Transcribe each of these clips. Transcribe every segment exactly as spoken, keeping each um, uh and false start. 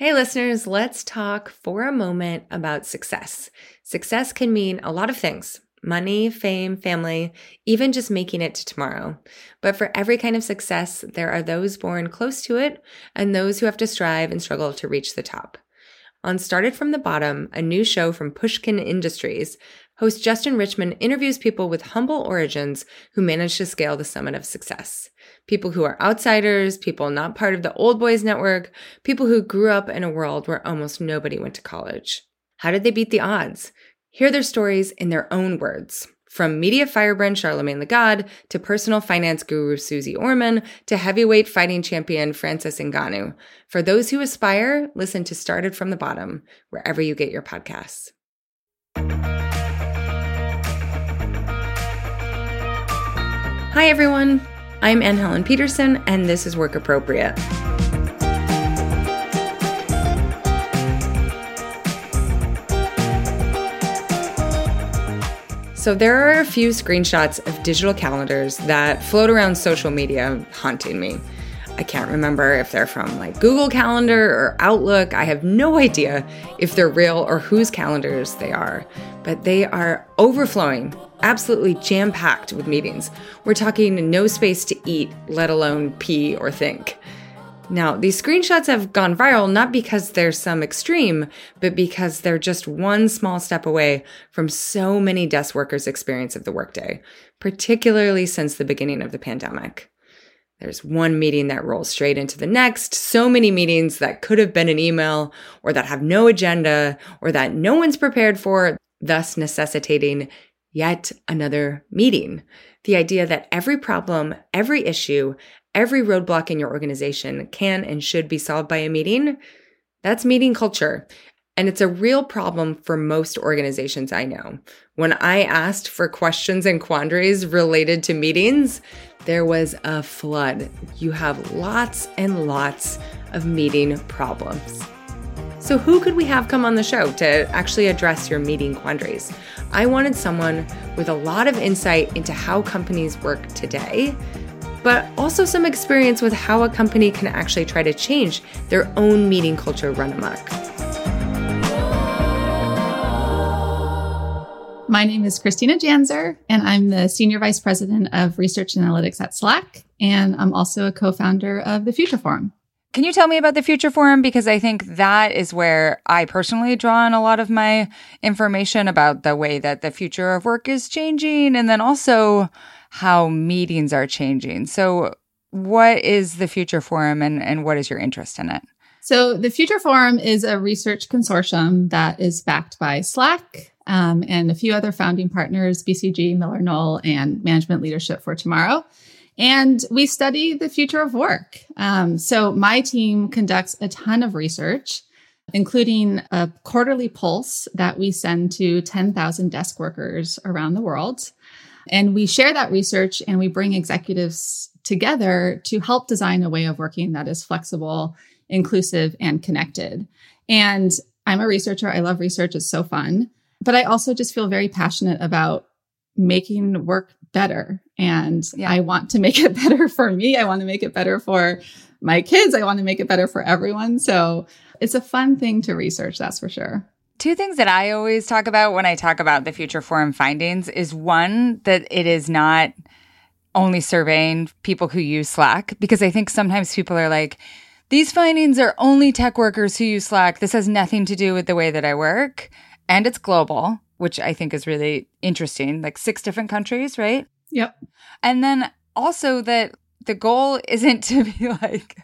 Hey listeners, let's talk for a moment about success. Success can mean a lot of things. Money, fame, family, even just making it to tomorrow. But for every kind of success, there are those born close to it and those who have to strive and struggle to reach the top. On Started from the Bottom, a new show from Pushkin Industries, host Justin Richmond interviews people with humble origins who manage to scale the summit of success. People who are outsiders, people not part of the old boys network, people who grew up in a world where almost nobody went to college. How did they beat the odds? Hear their stories in their own words. From media firebrand Charlamagne tha God to personal finance guru Suze Orman to heavyweight fighting champion Francis Ngannou. For those who aspire, listen to Started from the Bottom, wherever you get your podcasts. Hi everyone, I'm Anne Helen Petersen and this is Work Appropriate. So there are a few screenshots of digital calendars that float around social media haunting me. I can't remember if they're from like Google Calendar or Outlook. I have no idea if they're real or whose calendars they are, but they are overflowing, absolutely jam-packed with meetings. We're talking no space to eat, let alone pee or think. Now, these screenshots have gone viral not because they're some extreme, but because they're just one small step away from so many desk workers' experience of the workday, particularly since the beginning of the pandemic. There's one meeting that rolls straight into the next, so many meetings that could have been an email or that have no agenda or that no one's prepared for, thus necessitating yet another meeting. The idea that every problem, every issue, every roadblock in your organization can and should be solved by a meeting, that's meeting culture. And it's a real problem for most organizations I know. When I asked for questions and quandaries related to meetings, there was a flood. You have lots and lots of meeting problems. So who could we have come on the show to actually address your meeting quandaries? I wanted someone with a lot of insight into how companies work today, but also some experience with how a company can actually try to change their own meeting culture run amok. My name is Christina Janzer, and I'm the Senior Vice President of Research and Analytics at Slack, and I'm also a co-founder of the Future Forum. Can you tell me about the Future Forum? Because I think that is where I personally draw on a lot of my information about the way that the future of work is changing, and then also how meetings are changing. So what is the Future Forum, and, and what is your interest in it? So the Future Forum is a research consortium that is backed by Slack um, and a few other founding partners, B C G, Miller-Knoll, and Management Leadership for Tomorrow. And we study the future of work. Um, so my team conducts a ton of research, including a quarterly pulse that we send to ten thousand desk workers around the world. And we share that research and we bring executives together to help design a way of working that is flexible, inclusive, and connected. And I'm a researcher. I love research. It's so fun. But I also just feel very passionate about making work better. And yeah. I want to make it better for me. I want to make it better for my kids. I want to make it better for everyone. So it's a fun thing to research, that's for sure. Two things that I always talk about when I talk about the Future Forum findings is one, that it is not only surveying people who use Slack, because I think sometimes people are like, these findings are only tech workers who use Slack. This has nothing to do with the way that I work. And it's global, which I think is really interesting, like six different countries, right? Yep. And then also that the goal isn't to be like,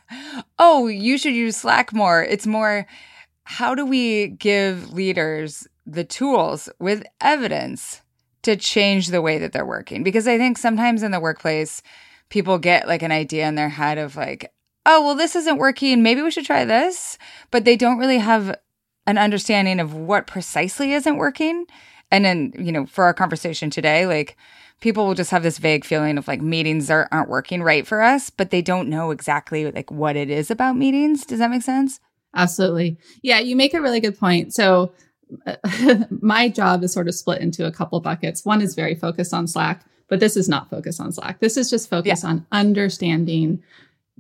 oh, you should use Slack more. It's more, how do we give leaders the tools with evidence to change the way that they're working? Because I think sometimes in the workplace, people get like an idea in their head of like, oh, well, this isn't working. Maybe we should try this. But they don't really have an understanding of what precisely isn't working. And then, you know, for our conversation today, like people will just have this vague feeling of like meetings are, aren't working right for us, but they don't know exactly like what it is about meetings. Does that make sense? Absolutely. Yeah, you make a really good point. So uh, my job is sort of split into a couple buckets. One is very focused on Slack, but this is not focused on Slack. This is just focused yeah. on understanding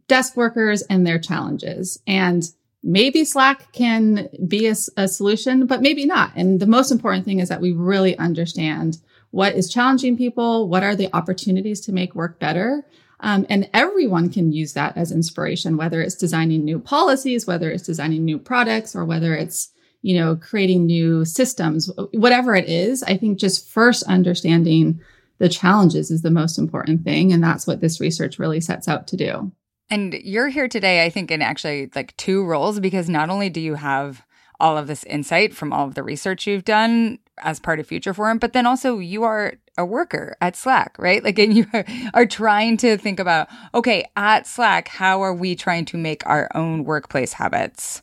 desk workers and their challenges. And maybe Slack can be a, a solution, but maybe not. And the most important thing is that we really understand what is challenging people, what are the opportunities to make work better. Um, and everyone can use that as inspiration, whether it's designing new policies, whether it's designing new products, or whether it's, you know, creating new systems, whatever it is. I think just first understanding the challenges is the most important thing. And that's what this research really sets out to do. And you're here today, I think, in actually like two roles, because not only do you have all of this insight from all of the research you've done as part of Future Forum, but then also you are a worker at Slack, right? Like, and you are, are trying to think about, okay, at Slack, how are we trying to make our own workplace habits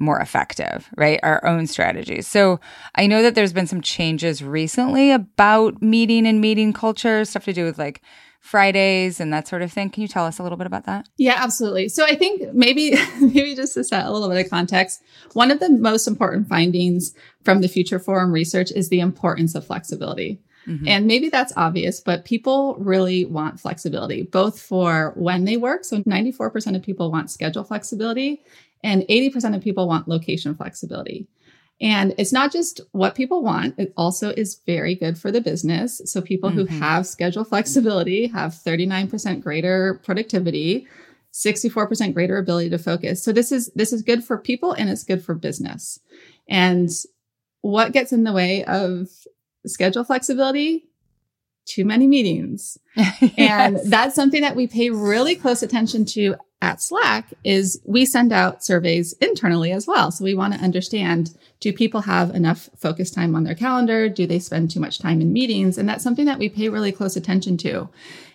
more effective, right? Our own strategies. So I know that there's been some changes recently about meeting and meeting culture, stuff to do with like Fridays and that sort of thing. Can you tell us a little bit about that? Yeah, absolutely. So I think maybe, maybe just to set a little bit of context, one of the most important findings from the Future Forum research is the importance of flexibility. Mm-hmm. And maybe that's obvious, but people really want flexibility, both for when they work. So ninety-four percent of people want schedule flexibility, and eighty percent of people want location flexibility. And it's not just what people want, it also is very good for the business. So people mm-hmm. who have schedule flexibility have thirty-nine percent greater productivity, sixty-four percent greater ability to focus. So this is this is good for people and it's good for business. And what gets in the way of schedule flexibility? Too many meetings. Yes. And that's something that we pay really close attention to at Slack. Is we send out surveys internally as well. So we want to understand, do people have enough focus time on their calendar? Do they spend too much time in meetings? And that's something that we pay really close attention to.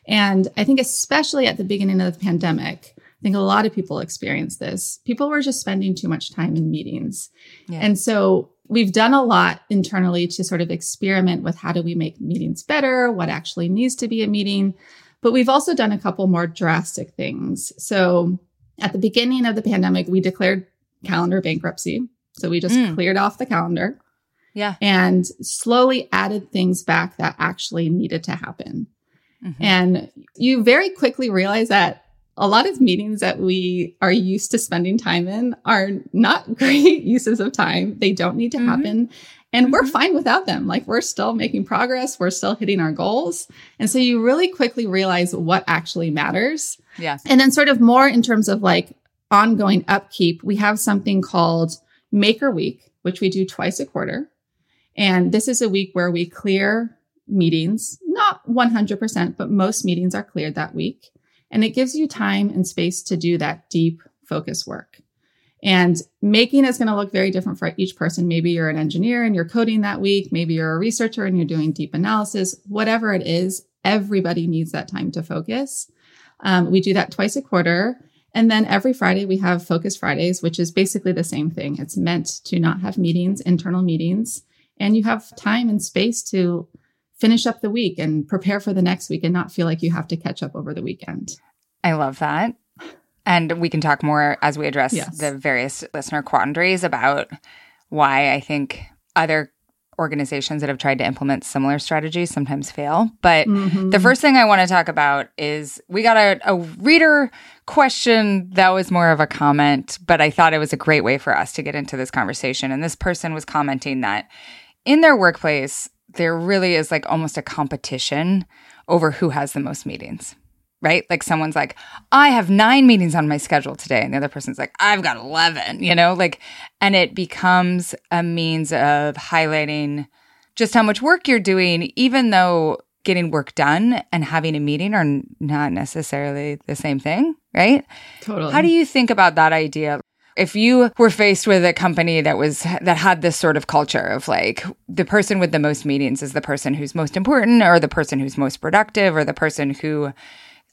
And I think especially at the beginning of the pandemic, I think a lot of people experienced this. People were just spending too much time in meetings. Yeah. And so we've done a lot internally to sort of experiment with how do we make meetings better, what actually needs to be a meeting. But we've also done a couple more drastic things. So at the beginning of the pandemic, we declared calendar bankruptcy. So we just mm. cleared off the calendar. Yeah. And slowly added things back that actually needed to happen. Mm-hmm. And you very quickly realize that a lot of meetings that we are used to spending time in are not great uses of time. They don't need to mm-hmm. happen. And mm-hmm. we're fine without them. Like, we're still making progress. We're still hitting our goals. And so you really quickly realize what actually matters. Yes. And then sort of more in terms of like ongoing upkeep, we have something called Maker Week, which we do twice a quarter. And this is a week where we clear meetings, not one hundred percent, but most meetings are cleared that week. And it gives you time and space to do that deep focus work. And making is going to look very different for each person. Maybe you're an engineer and you're coding that week. Maybe you're a researcher and you're doing deep analysis. Whatever it is, everybody needs that time to focus. Um, we do that twice a quarter. And then every Friday we have Focus Fridays, which is basically the same thing. It's meant to not have meetings, internal meetings. And you have time and space to finish up the week and prepare for the next week and not feel like you have to catch up over the weekend. I love that. And we can talk more as we address yes. the various listener quandaries about why I think other organizations that have tried to implement similar strategies sometimes fail. But mm-hmm. the first thing I want to talk about is we got a, a reader question that was more of a comment, but I thought it was a great way for us to get into this conversation. And this person was commenting that in their workplace, there really is like almost a competition over who has the most meetings, right? Like, someone's like, I have nine meetings on my schedule today. And the other person's like, I've got eleven, you know, like, and it becomes a means of highlighting just how much work you're doing, even though getting work done and having a meeting are not necessarily the same thing, right? Totally. How do you think about that idea? If you were faced with a company that was that had this sort of culture of like, the person with the most meetings is the person who's most important, or the person who's most productive, or the person who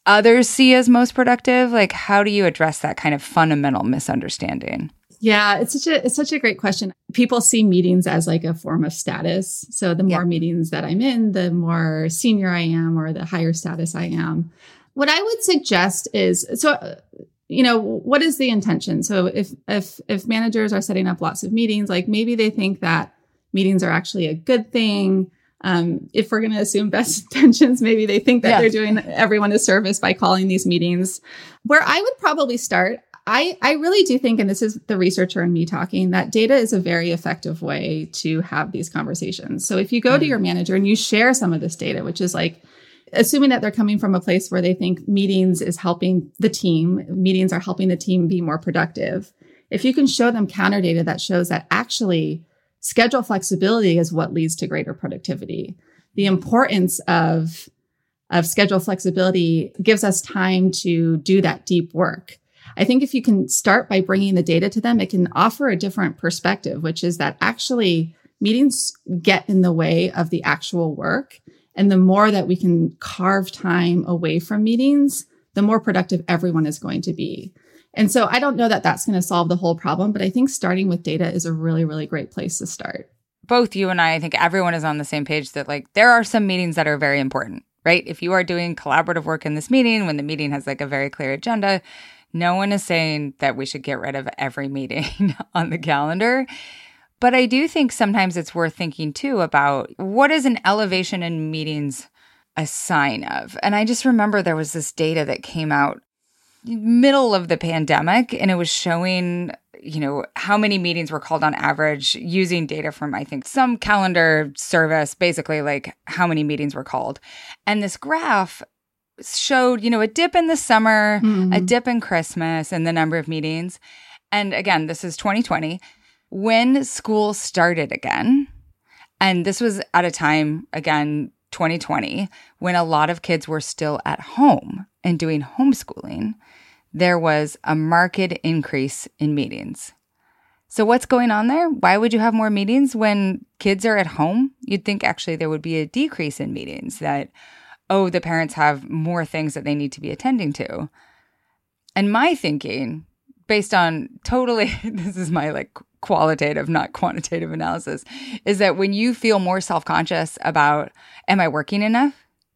others see as most productive, like, how do you address that kind of fundamental misunderstanding? Yeah, it's such a it's such a great question. People see meetings as like a form of status. So the more yeah. meetings that I'm in, the more senior I am, or the higher status I am. What I would suggest is, so you know, what is the intention? So if, if, if managers are setting up lots of meetings, like, maybe they think that meetings are actually a good thing. Um, if we're going to assume best intentions, maybe they think that yeah. they're doing everyone a service by calling these meetings. Where I would probably start, I, I really do think, and this is the researcher in me talking, that data is a very effective way to have these conversations. So if you go mm. to your manager and you share some of this data, which is like, assuming that they're coming from a place where they think meetings is helping the team, meetings are helping the team be more productive. If you can show them counter data that shows that actually schedule flexibility is what leads to greater productivity. The importance of, of schedule flexibility gives us time to do that deep work. I think if you can start by bringing the data to them, it can offer a different perspective, which is that actually meetings get in the way of the actual work. And the more that we can carve time away from meetings, the more productive everyone is going to be. And so I don't know that that's going to solve the whole problem, but I think starting with data is a really, really great place to start. Both you and I, I think everyone is on the same page that like there are some meetings that are very important, right? If you are doing collaborative work in this meeting, when the meeting has like a very clear agenda, no one is saying that we should get rid of every meeting on the calendar. But I do think sometimes it's worth thinking, too, about what is an elevation in meetings a sign of? And I just remember there was this data that came out middle of the pandemic, and it was showing, you know, how many meetings were called on average using data from, I think, some calendar service, basically like how many meetings were called. And this graph showed, you know, a dip in the summer, mm-hmm. a dip in Christmas, and the number of meetings. And again, this is twenty twenty. When school started again, and this was at a time, again, twenty twenty, when a lot of kids were still at home and doing homeschooling, there was a marked increase in meetings. So what's going on there? Why would you have more meetings when kids are at home? You'd think actually there would be a decrease in meetings, that, oh, the parents have more things that they need to be attending to. And my thinking, based on totally, this is my like, qualitative, not quantitative analysis, is that when you feel more self-conscious about, am I working enough,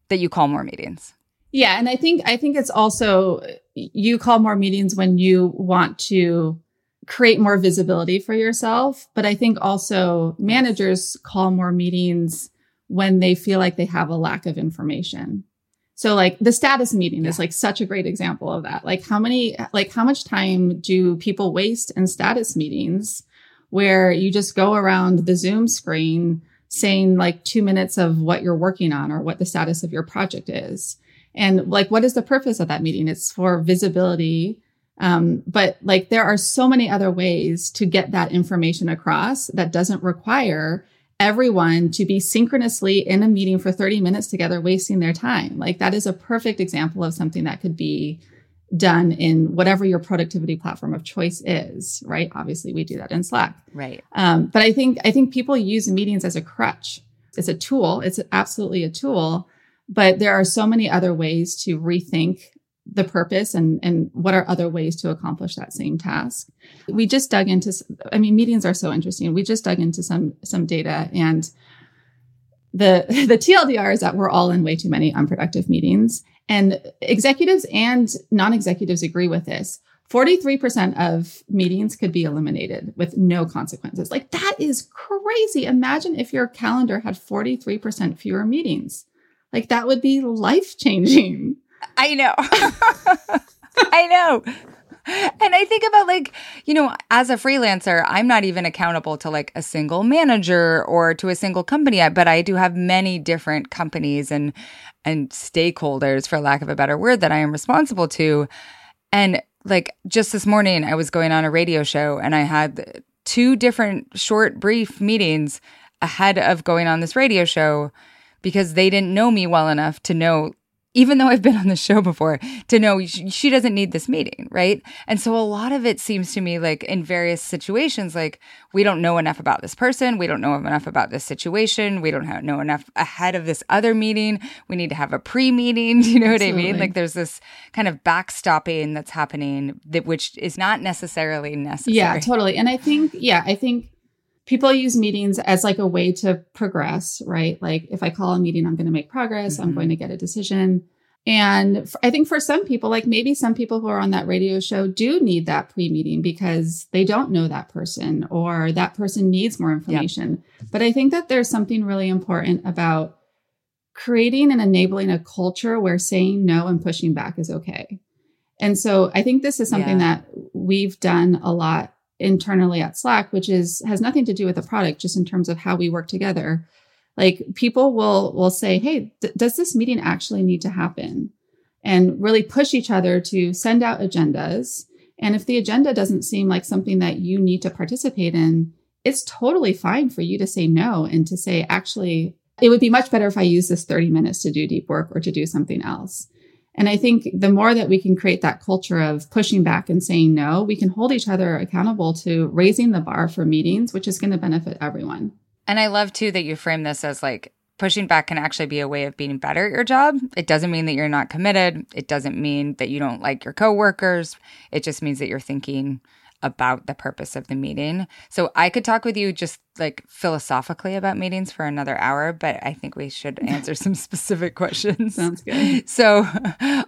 that you call more meetings. Yeah. And I think, I think it's also, you call more meetings when you want to create more visibility for yourself. But I think also managers call more meetings when they feel like they have a lack of information. So like the status meeting yeah. is like such a great example of that. Like how many, like how much time do people waste in status meetings where you just go around the Zoom screen saying like two minutes of what you're working on or what the status of your project is. And like, what is the purpose of that meeting? It's for visibility. Um, but like, there are so many other ways to get that information across that doesn't require everyone to be synchronously in a meeting for thirty minutes together, wasting their time. Like that is a perfect example of something that could be done in whatever your productivity platform of choice is, right? Obviously, we do that in Slack. Right. Um, but I think I think people use meetings as a crutch. It's a tool. It's absolutely a tool. But there are so many other ways to rethink the purpose and, and what are other ways to accomplish that same task. We just dug into, I mean, meetings are so interesting. We just dug into some some data, and the the T L D R is that we're all in way too many unproductive meetings. And executives and non-executives agree with this. forty-three percent of meetings could be eliminated with no consequences. Like that is crazy. Imagine if your calendar had forty-three percent fewer meetings. Like that would be life-changing. I know. I know. And I think about like, you know, as a freelancer, I'm not even accountable to like a single manager or to a single company, but I do have many different companies and and stakeholders, for lack of a better word, that I am responsible to. And like just this morning, I was going on a radio show and I had two different short, brief meetings ahead of going on this radio show because they didn't know me well enough to know, even though I've been on the show before, to know she doesn't need this meeting, right? And so a lot of it seems to me like in various situations, like we don't know enough about this person. We don't know enough about this situation. We don't know enough ahead of this other meeting. We need to have a pre-meeting. Do you know what Absolutely. I mean? Like there's this kind of backstopping that's happening, that which is not necessarily necessary. Yeah, totally. And I think, yeah, I think people use meetings as like a way to progress, right? Like if I call a meeting, I'm going to make progress. Mm-hmm. I'm going to get a decision. And f- I think for some people, like maybe some people who are on that radio show do need that pre-meeting because they don't know that person or that person needs more information. Yep. But I think that there's something really important about creating and enabling a culture where saying no and pushing back is okay. And so I think this is something yeah. that we've done a lot internally at Slack, which is has nothing to do with the product, just in terms of how we work together. Like people will will say, hey, th- does this meeting actually need to happen? And really push each other to send out agendas. And if the agenda doesn't seem like something that you need to participate in, it's totally fine for you to say no and to say, actually, it would be much better if I use this thirty minutes to do deep work or to do something else. And I think the more that we can create that culture of pushing back and saying no, we can hold each other accountable to raising the bar for meetings, which is going to benefit everyone. And I love, too, that you frame this as like, pushing back can actually be a way of being better at your job. It doesn't mean that you're not committed. It doesn't mean that you don't like your coworkers. It just means that you're thinking about the purpose of the meeting. So I could talk with you just like philosophically about meetings for another hour, but I think we should answer some specific questions. Sounds good. So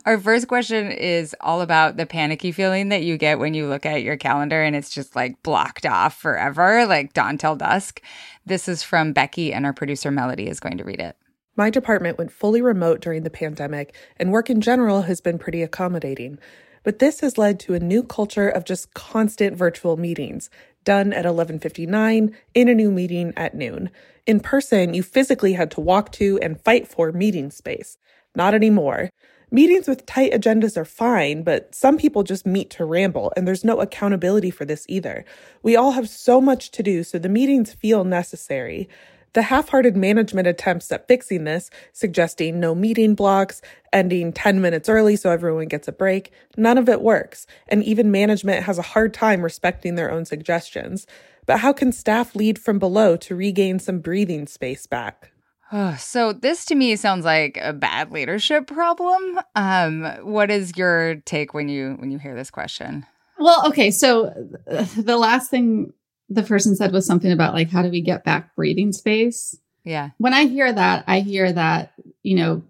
our first question is all about the panicky feeling that you get when you look at your calendar and it's just like blocked off forever, like dawn till dusk. This is from Becky, and our producer Melody is going to read it. My department went fully remote during the pandemic, and work in general has been pretty accommodating. But this has led to a new culture of just constant virtual meetings, done at eleven fifty-nine, in a new meeting at noon. In person, you physically had to walk to and fight for meeting space. Not anymore. Meetings with tight agendas are fine, but some people just meet to ramble, and there's no accountability for this either. We all have so much to do, so the meetings feel necessary. The half-hearted management attempts at fixing this, suggesting no meeting blocks, ending ten minutes early so everyone gets a break, none of it works, and even management has a hard time respecting their own suggestions. But how can staff lead from below to regain some breathing space back? Oh, so this to me sounds like a bad leadership problem. Um, what is your take when you when you hear this question? Well, okay, so the last thing the person said was something about like, how do we get back breathing space? Yeah. When I hear that, I hear that, you know,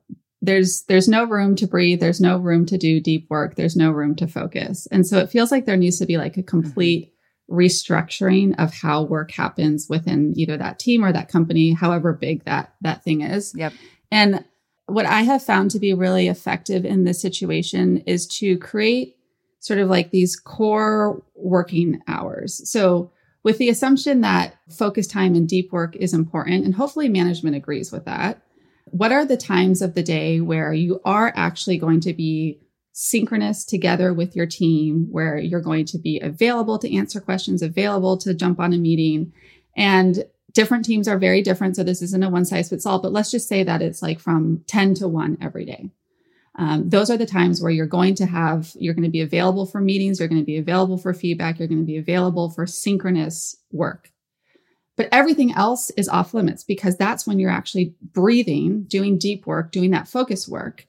there's there's no room to breathe. There's no room to do deep work. There's no room to focus. And so it feels like there needs to be like a complete mm-hmm. restructuring of how work happens within either that team or that company, however big that that thing is. Yep. And what I have found to be really effective in this situation is to create sort of like these core working hours. So with the assumption that focus time and deep work is important, and hopefully management agrees with that, what are the times of the day where you are actually going to be synchronous together with your team, where you're going to be available to answer questions, available to jump on a meeting? And different teams are very different, so this isn't a one size fits all, but let's just say that it's like from ten to one every day. Um, those are the times where you're going to have, you're going to be available for meetings, you're going to be available for feedback, you're going to be available for synchronous work. But everything else is off limits, because that's when you're actually breathing, doing deep work, doing that focus work.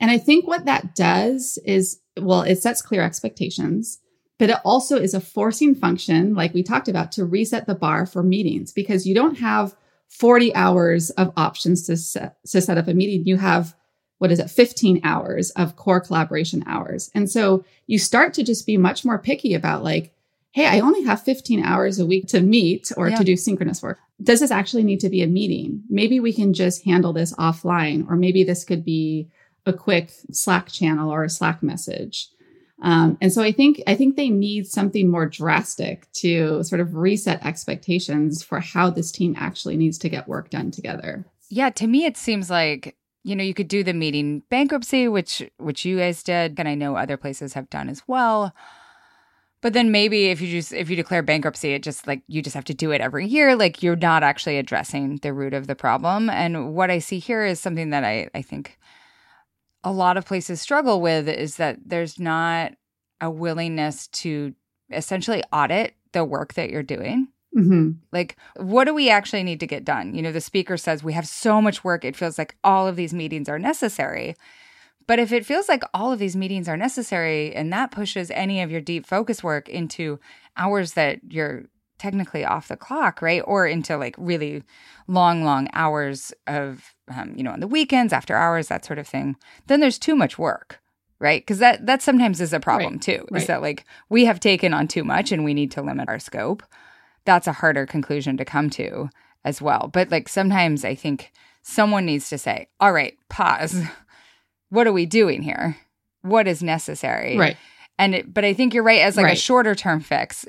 And I think what that does is, well, it sets clear expectations, but it also is a forcing function, like we talked about, to reset the bar for meetings, because you don't have forty hours of options to set, to set up a meeting. You have, what is it, fifteen hours of core collaboration hours. And so you start to just be much more picky about like, hey, I only have fifteen hours a week to meet or yeah. to do synchronous work. Does this actually need to be a meeting? Maybe we can just handle this offline, or maybe this could be a quick Slack channel or a Slack message. Um, and so I think I think they need something more drastic to sort of reset expectations for how this team actually needs to get work done together. Yeah, to me, it seems like, you know, you could do the meeting bankruptcy, which which you guys did, and I know other places have done as well. But then maybe if you just if you declare bankruptcy, it just like you just have to do it every year. Like you're not actually addressing the root of the problem. And what I see here is something that I, I think a lot of places struggle with, is that there's not a willingness to essentially audit the work that you're doing. Mm-hmm. Like, what do we actually need to get done? You know, the speaker says we have so much work, it feels like all of these meetings are necessary. But if it feels like all of these meetings are necessary, and that pushes any of your deep focus work into hours that you're technically off the clock, right? Or into like really long, long hours of, um, you know, on the weekends, after hours, that sort of thing, then there's too much work, right? Because that, that sometimes is a problem right. too, right. is that like we have taken on too much and we need to limit our scope. That's a harder conclusion to come to as well. But like sometimes I think someone needs to say, all right, pause. What are we doing here? what is necessary. Right. And it, but I think you're right, as like right. a shorter term fix,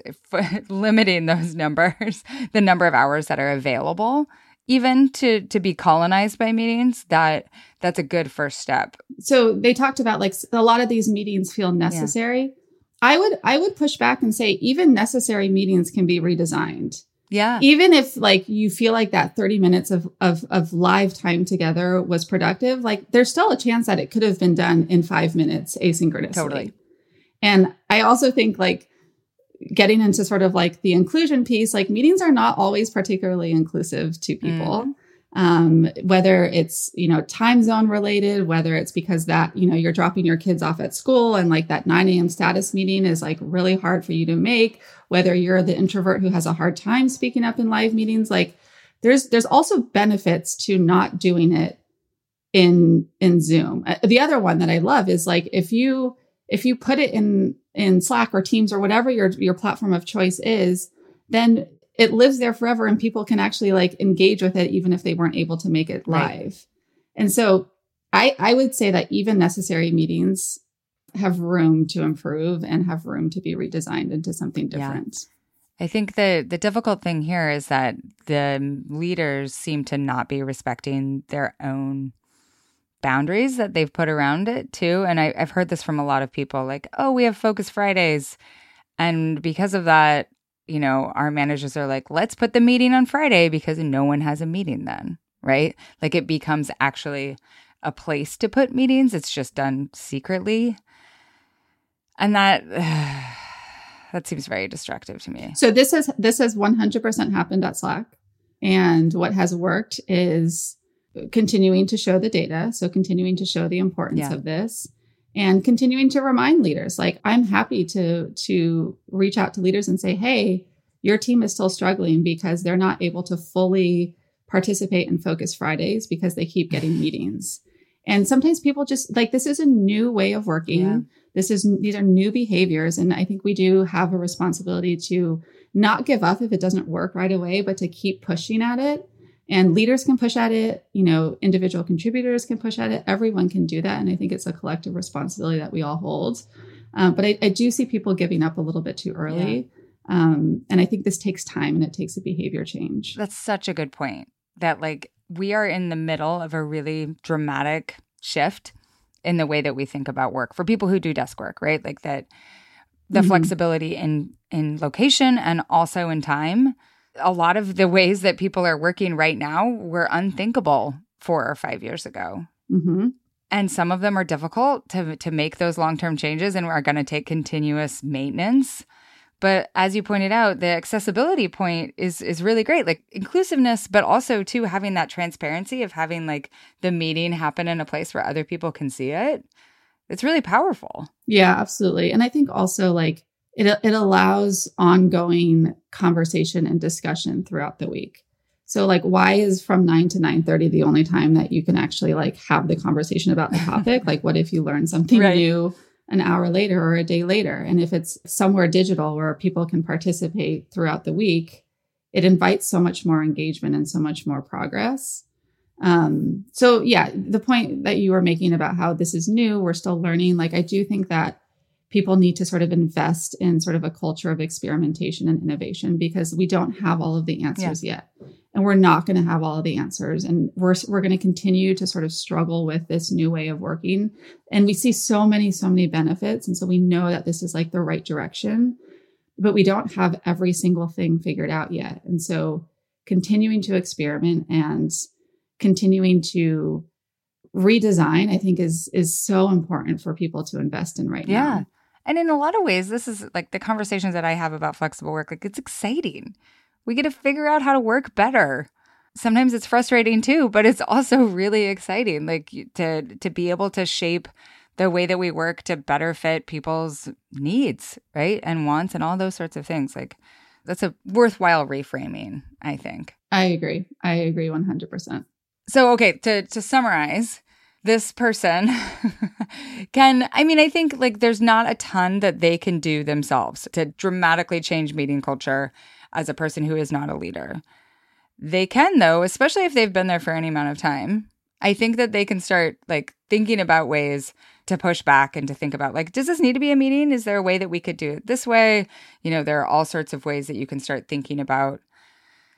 limiting those numbers, the number of hours that are available, even to to be colonized by meetings, that that's a good first step. So they talked about like a lot of these meetings feel necessary. Yeah. I would I would push back and say even necessary meetings can be redesigned. Yeah. Even if like you feel like that thirty minutes of, of, of live time together was productive, like there's still a chance that it could have been done in five minutes asynchronously. Totally. And I also think like getting into sort of like the inclusion piece, like meetings are not always particularly inclusive to people, mm. um, whether it's, you know, time zone related, whether it's because that, you know, you're dropping your kids off at school and like that nine a.m. status meeting is like really hard for you to make, whether you're the introvert who has a hard time speaking up in live meetings. Like there's there's also benefits to not doing it in in Zoom. The other one that I love is like if you... If you put it in, in Slack or Teams or whatever your, your platform of choice is, then it lives there forever and people can actually like engage with it even if they weren't able to make it live. Right. And so I, I would say that even necessary meetings have room to improve and have room to be redesigned into something different. Yeah. I think the, the difficult thing here is that the leaders seem to not be respecting their own boundaries that they've put around it too. And I, I've heard this from a lot of people like, oh, we have Focus Fridays. And because of that, you know, our managers are like, let's put the meeting on Friday because no one has a meeting then, right? Like it becomes actually a place to put meetings. It's just done secretly. And that, uh, that seems very destructive to me. So this has, this has one hundred percent happened at Slack. And what has worked is continuing to show the data. So continuing to show the importance yeah. of this and continuing to remind leaders, like I'm happy to, to reach out to leaders and say, hey, your team is still struggling because they're not able to fully participate in Focus Fridays because they keep getting meetings. And sometimes people just like, this is a new way of working. Yeah. This is, these are new behaviors. And I think we do have a responsibility to not give up if it doesn't work right away, but to keep pushing at it. And leaders can push at it, you know, individual contributors can push at it. Everyone can do that. And I think it's a collective responsibility that we all hold. Um, but I, I do see people giving up a little bit too early. Yeah. Um, and I think this takes time and it takes a behavior change. That's such a good point that like we are in the middle of a really dramatic shift in the way that we think about work for people who do desk work, right? Like that the mm-hmm. flexibility in, in location and also in time. A lot of the ways that people are working right now were unthinkable four or five years ago. Mm-hmm. And some of them are difficult to to make those long-term changes and are going to take continuous maintenance. But as you pointed out, the accessibility point is is really great, like inclusiveness, but also too having that transparency of having like the meeting happen in a place where other people can see it. It's really powerful. Yeah, absolutely. And I think also like It it allows ongoing conversation and discussion throughout the week. So like, why is from nine to nine thirty the only time that you can actually like have the conversation about the topic? Like, what if you learn something right. new an hour later or a day later? And if it's somewhere digital where people can participate throughout the week, it invites so much more engagement and so much more progress. Um, so yeah, the point that you were making about how this is new, we're still learning. Like, I do think that people need to sort of invest in sort of a culture of experimentation and innovation because we don't have all of the answers yeah. yet. And we're not going to have all of the answers. And we're we're going to continue to sort of struggle with this new way of working. And we see so many, so many benefits. And so we know that this is like the right direction, but we don't have every single thing figured out yet. And so continuing to experiment and continuing to redesign, I think, is is so important for people to invest in right yeah. now. Yeah. And in a lot of ways, this is like the conversations that I have about flexible work, like it's exciting. We get to figure out how to work better. Sometimes it's frustrating too, but it's also really exciting, like to, to be able to shape the way that we work to better fit people's needs, right? And wants and all those sorts of things. Like that's a worthwhile reframing, I think. I agree. I agree one hundred percent. So, okay, to, to summarize, this person can, I mean, I think like there's not a ton that they can do themselves to dramatically change meeting culture as a person who is not a leader. They can, though, especially if they've been there for any amount of time. I think that they can start like thinking about ways to push back and to think about, like, does this need to be a meeting? Is there a way that we could do it this way? You know, there are all sorts of ways that you can start thinking about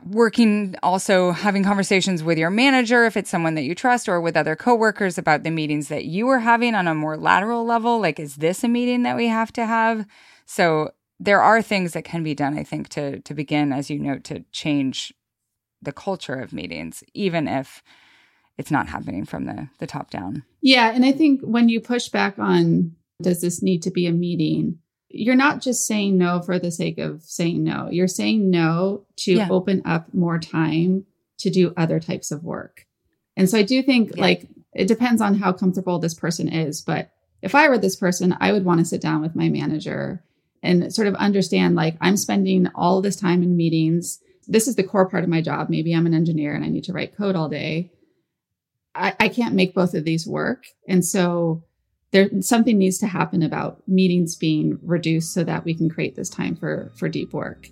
working, also having conversations with your manager, if it's someone that you trust, or with other coworkers about the meetings that you are having on a more lateral level. Like, is this a meeting that we have to have? So there are things that can be done, I think, to to begin, as you note, to change the culture of meetings, even if it's not happening from the, the top down. Yeah. And I think when you push back on, does this need to be a meeting? You're not just saying no for the sake of saying no. You're saying no to yeah. open up more time to do other types of work. And so I do think yeah. like, it depends on how comfortable this person is. But if I were this person, I would want to sit down with my manager and sort of understand, like, I'm spending all this time in meetings. This is the core part of my job. Maybe I'm an engineer and I need to write code all day. I, I can't make both of these work. And so there, something needs to happen about meetings being reduced so that we can create this time for, for deep work.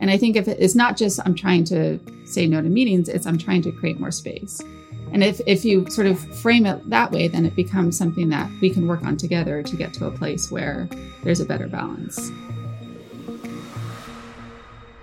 And I think if it, it's not just I'm trying to say no to meetings, it's I'm trying to create more space. And if, if you sort of frame it that way, then it becomes something that we can work on together to get to a place where there's a better balance.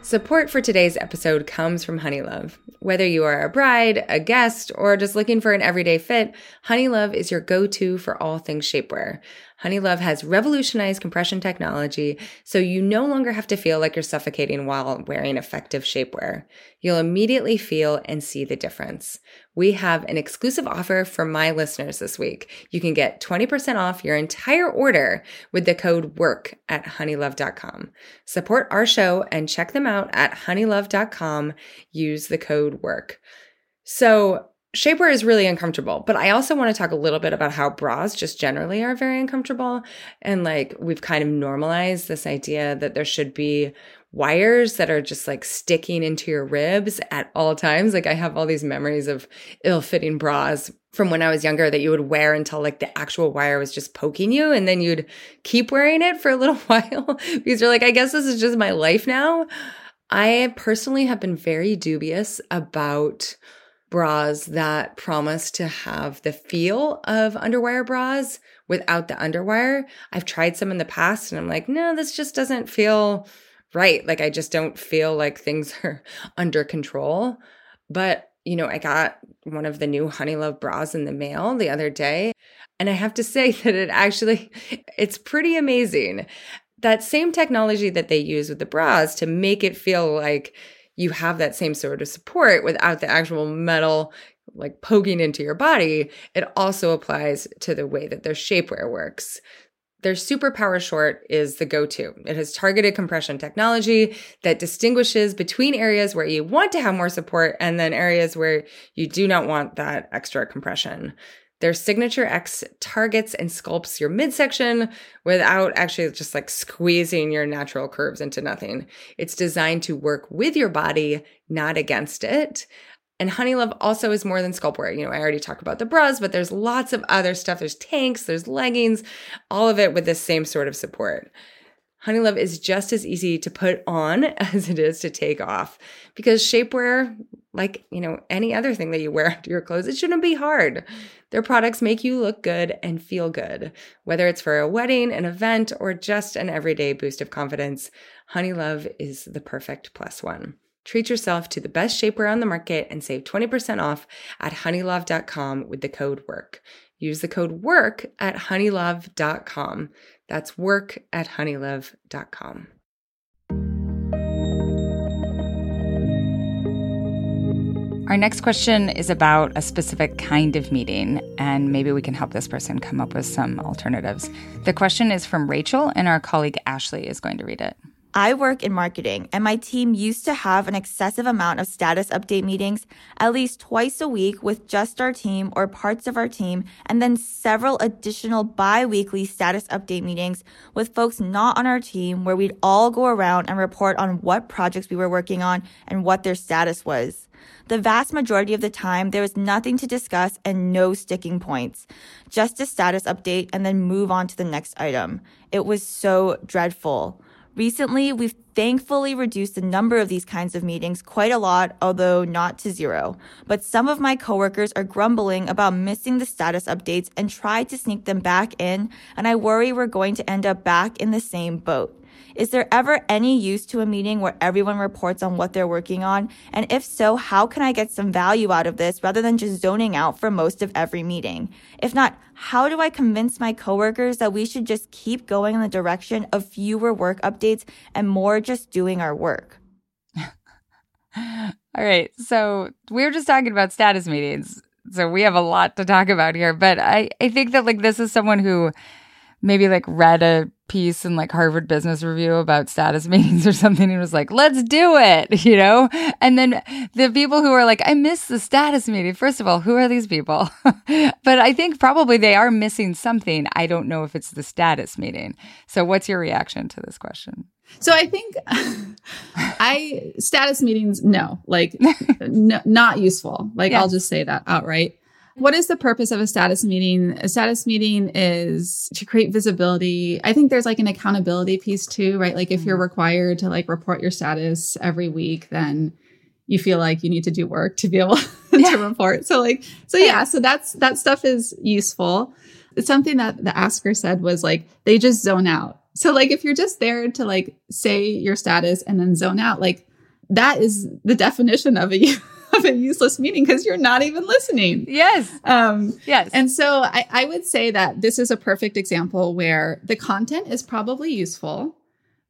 Support for today's episode comes from Honeylove. Whether you are a bride, a guest, or just looking for an everyday fit, Honeylove is your go-to for all things shapewear. Honeylove has revolutionized compression technology, so you no longer have to feel like you're suffocating while wearing effective shapewear. You'll immediately feel and see the difference. We have an exclusive offer for my listeners this week. You can get twenty percent off your entire order with the code WORK at honeylove dot com. Support our show and check them out at honeylove dot com. Use the code WORK. So shapewear is really uncomfortable, but I also want to talk a little bit about how bras just generally are very uncomfortable. And like, we've kind of normalized this idea that there should be wires that are just like sticking into your ribs at all times. Like, I have all these memories of ill-fitting bras from when I was younger that you would wear until like the actual wire was just poking you, and then you'd keep wearing it for a little while because you're like, I guess this is just my life now. I personally have been very dubious about bras that promise to have the feel of underwire bras without the underwire. I've tried some in the past and I'm like, no, this just doesn't feel right. Like, I just don't feel like things are under control. But, you know, I got one of the new Honeylove bras in the mail the other day, and I have to say that it actually, it's pretty amazing. That same technology that they use with the bras to make it feel like you have that same sort of support without the actual metal like poking into your body, it also applies to the way that their shapewear works. Their Superpower Short is the go-to. It has targeted compression technology that distinguishes between areas where you want to have more support and then areas where you do not want that extra compression. Their Signature X targets and sculpts your midsection without actually just like squeezing your natural curves into nothing. It's designed to work with your body, not against it. And Honeylove also is more than sculptwear. You know, I already talked about the bras, but there's lots of other stuff. There's tanks, there's leggings, all of it with this same sort of support. Honeylove is just as easy to put on as it is to take off, because shapewear, like, you know, any other thing that you wear under your clothes, it shouldn't be hard. Their products make you look good and feel good. Whether it's for a wedding, an event, or just an everyday boost of confidence, Honeylove is the perfect plus one. Treat yourself to the best shapewear on the market and save twenty percent off at honeylove dot com with the code WORK. Use the code WORK at honeylove dot com. That's WORK at honeylove dot com. Our next question is about a specific kind of meeting, and maybe we can help this person come up with some alternatives. The question is from Rachel, and our colleague Ashley is going to read it. I work in marketing, and my team used to have an excessive amount of status update meetings at least twice a week with just our team or parts of our team, and then several additional bi-weekly status update meetings with folks not on our team where we'd all go around and report on what projects we were working on and what their status was. The vast majority of the time, there was nothing to discuss and no sticking points, just a status update and then move on to the next item. It was so dreadful. Recently, we've thankfully reduced the number of these kinds of meetings quite a lot, although not to zero. But some of my coworkers are grumbling about missing the status updates and try to sneak them back in, and I worry we're going to end up back in the same boat. Is there ever any use to a meeting where everyone reports on what they're working on? And if so, how can I get some value out of this rather than just zoning out for most of every meeting? If not, how do I convince my coworkers that we should just keep going in the direction of fewer work updates and more just doing our work? All right. So we were just talking about status meetings. So we have a lot to talk about here. But I, I think that like this is someone who maybe like read a piece in like Harvard Business Review about status meetings or something and was like, let's do it, you know? And then the people who are like, I miss the status meeting. First of all, who are these people? But I think probably they are missing something. I don't know if it's the status meeting. So what's your reaction to this question? So I think I, status meetings, no, like n- not useful. Like yeah. I'll just say that outright. What is the purpose of a status meeting? A status meeting is to create visibility. I think there's like an accountability piece too, right? Like if you're required to like report your status every week, then you feel like you need to do work to be able yeah. to report. So like, so yeah, so that's, that stuff is useful. It's something that the asker said was like, they just zone out. So like, if you're just there to like say your status and then zone out, like that is the definition of a of a useless meeting because you're not even listening. Yes. Um, yes. And so I, I would say that this is a perfect example where the content is probably useful,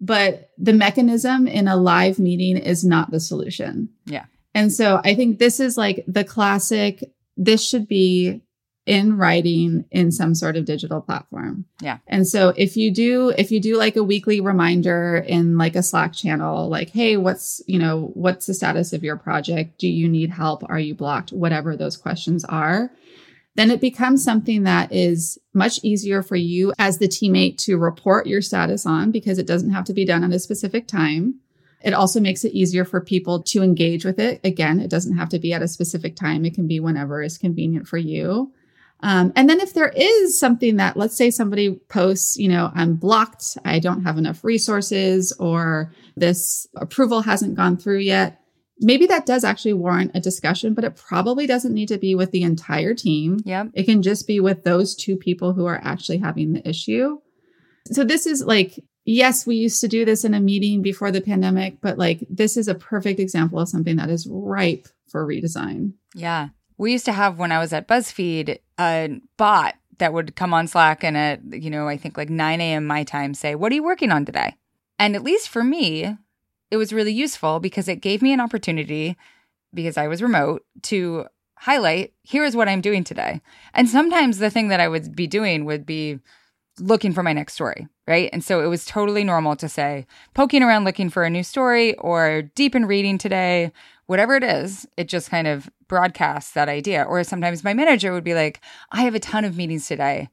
but the mechanism in a live meeting is not the solution. Yeah. And so I think this is like the classic, this should be in writing in some sort of digital platform. Yeah. And so if you do, if you do like a weekly reminder in like a Slack channel, like, hey, what's, you know, what's the status of your project? Do you need help? Are you blocked? Whatever those questions are, then it becomes something that is much easier for you as the teammate to report your status on because it doesn't have to be done at a specific time. It also makes it easier for people to engage with it. Again, it doesn't have to be at a specific time. It can be whenever is convenient for you. Um, and then if there is something that, let's say somebody posts, you know, I'm blocked, I don't have enough resources, or this approval hasn't gone through yet, maybe that does actually warrant a discussion, but it probably doesn't need to be with the entire team. Yep. It can just be with those two people who are actually having the issue. So this is like, yes, we used to do this in a meeting before the pandemic, but like, this is a perfect example of something that is ripe for redesign. Yeah. We used to have, when I was at BuzzFeed, a bot that would come on Slack and at, you know, I think like nine a.m. my time say, what are you working on today? And at least for me, it was really useful because it gave me an opportunity, because I was remote, to highlight, here is what I'm doing today. And sometimes the thing that I would be doing would be looking for my next story, right? And so it was totally normal to say, poking around looking for a new story or deep in reading today, whatever it is, it just kind of broadcasts that idea. Or sometimes my manager would be like, I have a ton of meetings today.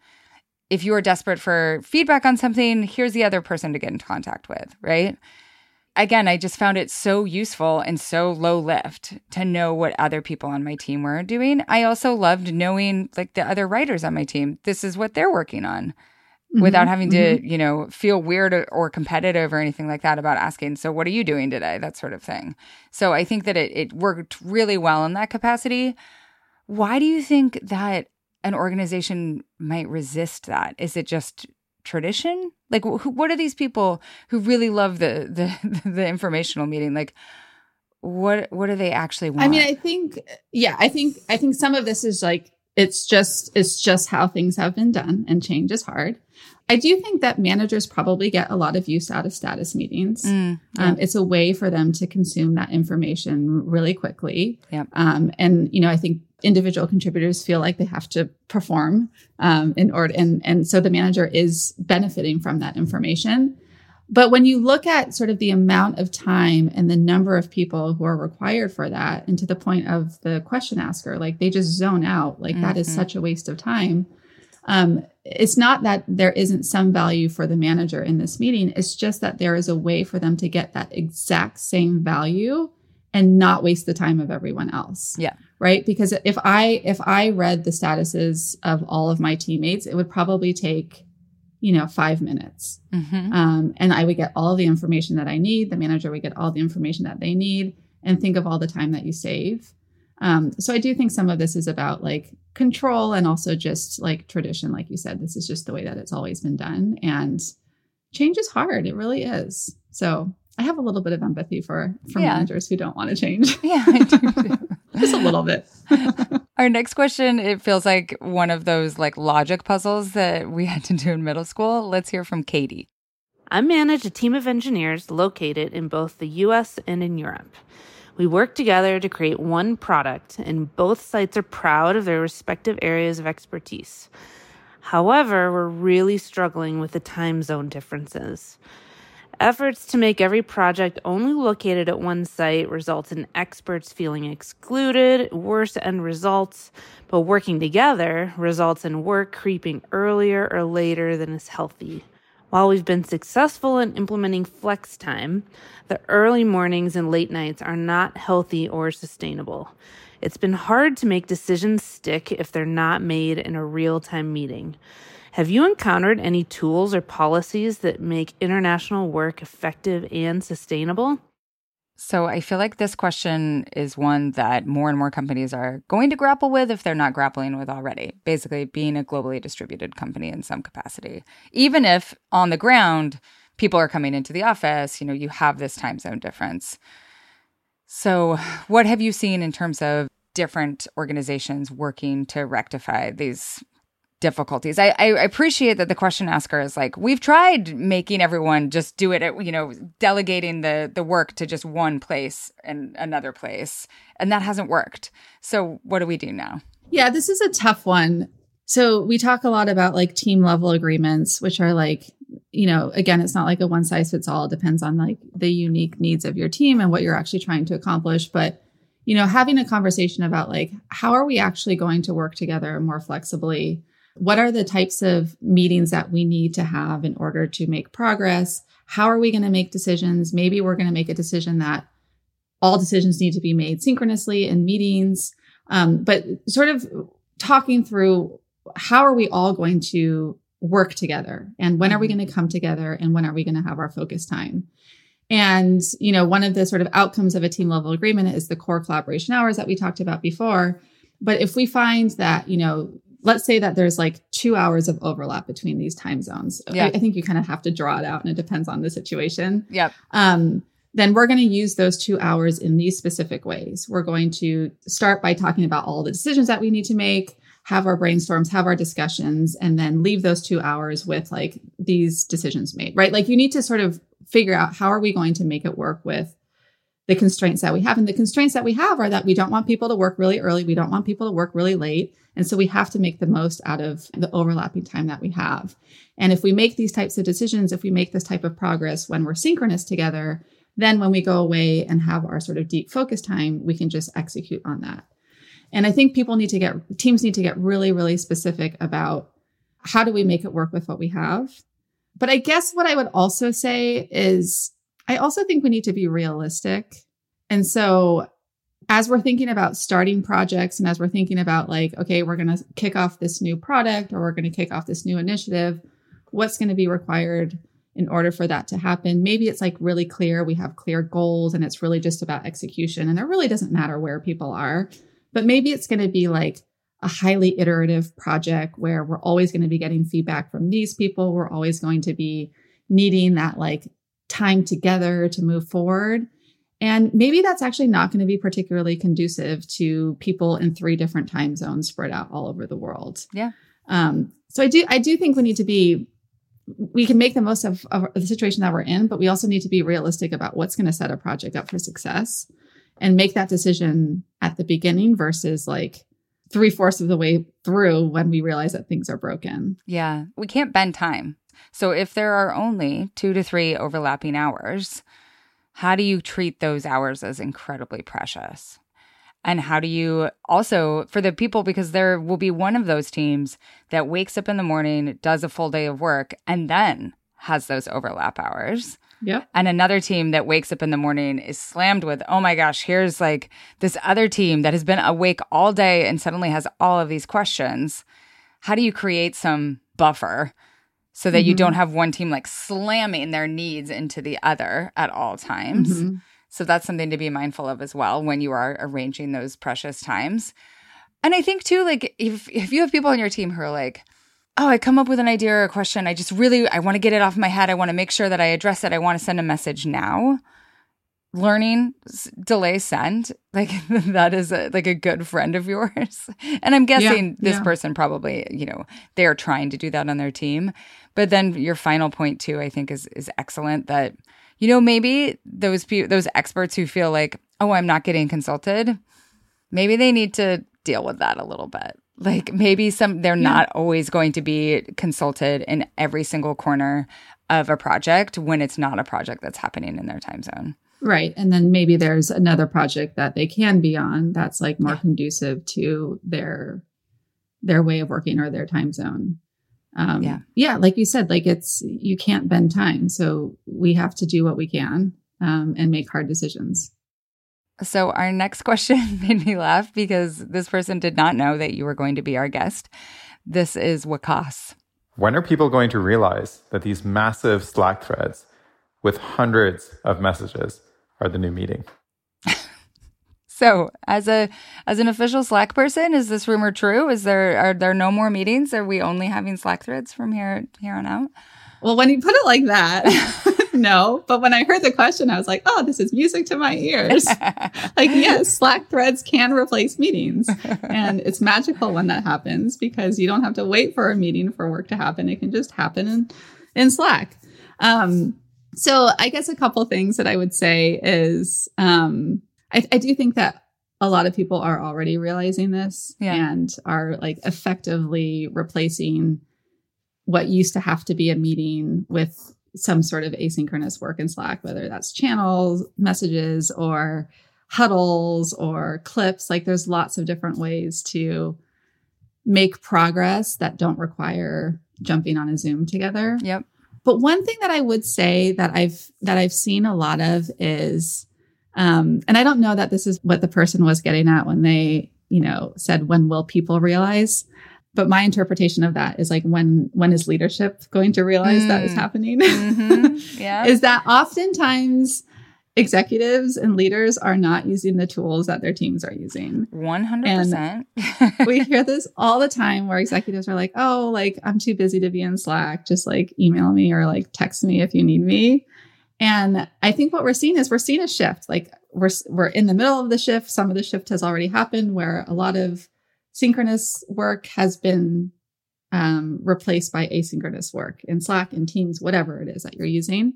If you are desperate for feedback on something, here's the other person to get in contact with, right? Again, I just found it so useful and so low lift to know what other people on my team were doing. I also loved knowing like the other writers on my team, this is what they're working on. Without having to, mm-hmm. you know, feel weird or, or competitive or anything like that about asking, so what are you doing today? That sort of thing. So I think that it, it worked really well in that capacity. Why do you think that an organization might resist that? Is it just tradition? Like, wh- what are these people who really love the the, the informational meeting? Like, what what do they actually want? I mean, I think, yeah, I think I think some of this is like, It's just it's just how things have been done, and change is hard. I do think that managers probably get a lot of use out of status meetings. Mm, yeah. um, it's a way for them to consume that information really quickly. Yep. Um, and, you know, I think individual contributors feel like they have to perform um, in order. And, and so the manager is benefiting from that information. But when you look at sort of the amount of time and the number of people who are required for that, and to the point of the question asker, like they just zone out, like mm-hmm. that is such a waste of time. Um, it's not that there isn't some value for the manager in this meeting. It's just that there is a way for them to get that exact same value and not waste the time of everyone else. Yeah. Right. Because if I, if I read the statuses of all of my teammates, it would probably take you know, five minutes. Mm-hmm. Um, and I would get all the information that I need. The manager would get all the information that they need, and think of all the time that you save. Um, so I do think some of this is about like control and also just like tradition. Like you said, this is just the way that it's always been done, and change is hard. It really is. So I have a little bit of empathy for, for yeah. managers who don't want to change. Yeah, I do too. Just a little bit. Our next question, it feels like one of those like logic puzzles that we had to do in middle school. Let's hear from Katie. I manage a team of engineers located in both the U S and in Europe. We work together to create one product, and both sites are proud of their respective areas of expertise. However, we're really struggling with the time zone differences. Efforts to make every project only located at one site result in experts feeling excluded, worse end results, but working together results in work creeping earlier or later than is healthy. While we've been successful in implementing flex time, the early mornings and late nights are not healthy or sustainable. It's been hard to make decisions stick if they're not made in a real-time meeting. Have you encountered any tools or policies that make international work effective and sustainable? So I feel like this question is one that more and more companies are going to grapple with if they're not grappling with already, basically being a globally distributed company in some capacity. Even if on the ground, people are coming into the office, you know, you have this time zone difference. So what have you seen in terms of different organizations working to rectify these difficulties? I, I appreciate that the question asker is like, we've tried making everyone just do it at, you know, delegating the the work to just one place and another place, and that hasn't worked. So what do we do now? Yeah, this is a tough one. So we talk a lot about like team level agreements, which are like, you know, again, it's not like a one size fits all. It depends on like the unique needs of your team and what you're actually trying to accomplish. But, you know, having a conversation about like, how are we actually going to work together more flexibly? What are the types of meetings that we need to have in order to make progress? How are we going to make decisions? Maybe we're going to make a decision that all decisions need to be made synchronously in meetings. Um, but sort of talking through how are we all going to work together, and when are we going to come together, and when are we going to have our focus time? And, you know, one of the sort of outcomes of a team level agreement is the core collaboration hours that we talked about before. But if we find that, you know, let's say that there's like two hours of overlap between these time zones. Yeah. I, I think you kind of have to draw it out, and it depends on the situation. Yep. Um, then we're going to use those two hours in these specific ways. We're going to start by talking about all the decisions that we need to make, have our brainstorms, have our discussions, and then leave those two hours with like these decisions made, right? Like you need to sort of figure out how are we going to make it work with the constraints that we have. And the constraints that we have are that we don't want people to work really early. We don't want people to work really late. And so we have to make the most out of the overlapping time that we have. And if we make these types of decisions, if we make this type of progress when we're synchronous together, then when we go away and have our sort of deep focus time, we can just execute on that. And I think people need to get, teams need to get really, really specific about how do we make it work with what we have. But I guess what I would also say is I also think we need to be realistic. And so as we're thinking about starting projects, and as we're thinking about like, okay, we're going to kick off this new product, or we're going to kick off this new initiative, what's going to be required in order for that to happen? Maybe it's like really clear, we have clear goals, and it's really just about execution, and it really doesn't matter where people are. But maybe it's going to be like a highly iterative project where we're always going to be getting feedback from these people. We're always going to be needing that like time together to move forward. And maybe that's actually not going to be particularly conducive to people in three different time zones spread out all over the world. Yeah. Um, so I do, I do think we need to be, we can make the most of, of the situation that we're in, but we also need to be realistic about what's going to set a project up for success, and make that decision at the beginning versus like three-fourths of the way through when we realize that things are broken. Yeah. We can't bend time. So if there are only two to three overlapping hours, how do you treat those hours as incredibly precious? And how do you also, for the people, because there will be one of those teams that wakes up in the morning, does a full day of work, and then has those overlap hours. Yeah. And another team that wakes up in the morning is slammed with, oh my gosh, here's like this other team that has been awake all day and suddenly has all of these questions. How do you create some buffer so that mm-hmm. you don't have one team like slamming their needs into the other at all times. Mm-hmm. So that's something to be mindful of as well when you are arranging those precious times. And I think too, like if if you have people on your team who are like, oh, I come up with an idea or a question, I just really, I want to get it off my head, I want to make sure that I address it, I want to send a message now. Learning, delay send, like that is a, like a good friend of yours. And I'm guessing yeah, this yeah. person probably, you know, they are trying to do that on their team. But then your final point too, I think is is excellent, that, you know, maybe those pe- those experts who feel like, oh, I'm not getting consulted, maybe they need to deal with that a little bit. Like maybe some they're yeah. not always going to be consulted in every single corner of a project when it's not a project that's happening in their time zone. Right. And then maybe there's another project that they can be on that's like more yeah. conducive to their their way of working or their time zone. Um, yeah. Yeah. Like you said, like it's, you can't bend time. So we have to do what we can um, and make hard decisions. So our next question made me laugh because this person did not know that you were going to be our guest. This is Wakas. When are people going to realize that these massive Slack threads with hundreds of messages are the new meeting? So, as a as an official Slack person, is this rumor true? Is there are there no more meetings? Are we only having Slack threads from here here on out? Well, when you put it like that, no. But when I heard the question, I was like, "Oh, this is music to my ears!" Like, yes, Slack threads can replace meetings, and it's magical when that happens because you don't have to wait for a meeting for work to happen. It can just happen in in Slack. Um, So I guess a couple things that I would say is um, I, I do think that a lot of people are already realizing this yeah. and are like effectively replacing what used to have to be a meeting with some sort of asynchronous work in Slack, whether that's channels, messages, or huddles or clips. Like there's lots of different ways to make progress that don't require jumping on a Zoom together. Yep. But one thing that I would say that I've that I've seen a lot of is, um, and I don't know that this is what the person was getting at when they, you know, said, when will people realize? But my interpretation of that is like, when when is leadership going to realize mm. that is happening? Mm-hmm. Yeah. Is that oftentimes executives and leaders are not using the tools that their teams are using. one hundred percent. We hear this all the time where executives are like, oh, like I'm too busy to be in Slack. Just like email me or like text me if you need me. And I think what we're seeing is we're seeing a shift. Like we're, we're in the middle of the shift. Some of the shift has already happened where a lot of synchronous work has been um, replaced by asynchronous work in Slack and Teams, whatever it is that you're using.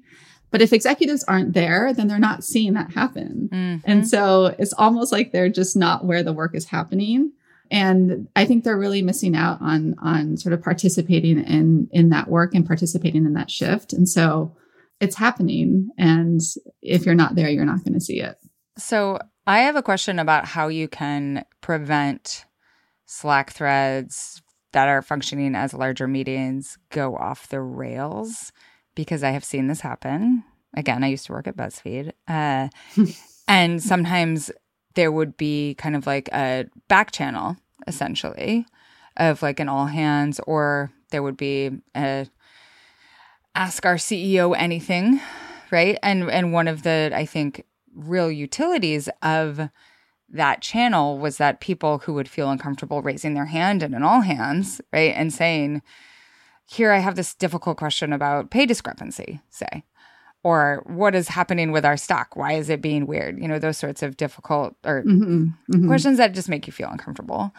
But if executives aren't there, then they're not seeing that happen. Mm-hmm. And so it's almost like they're just not where the work is happening. And I think they're really missing out on on sort of participating in, in that work and participating in that shift. And so it's happening. And if you're not there, you're not going to see it. So I have a question about how you can prevent Slack threads that are functioning as larger meetings go off the rails. Because I have seen this happen. Again, I used to work at BuzzFeed. Uh, and sometimes there would be kind of like a back channel, essentially, of like an all hands, or there would be a ask our C E O anything, right? And and one of the, I think, real utilities of that channel was that people who would feel uncomfortable raising their hand in an all hands, right, and saying, here I have this difficult question about pay discrepancy, say, or what is happening with our stock? Why is it being weird? You know, those sorts of difficult or mm-hmm, mm-hmm. questions that just make you feel uncomfortable.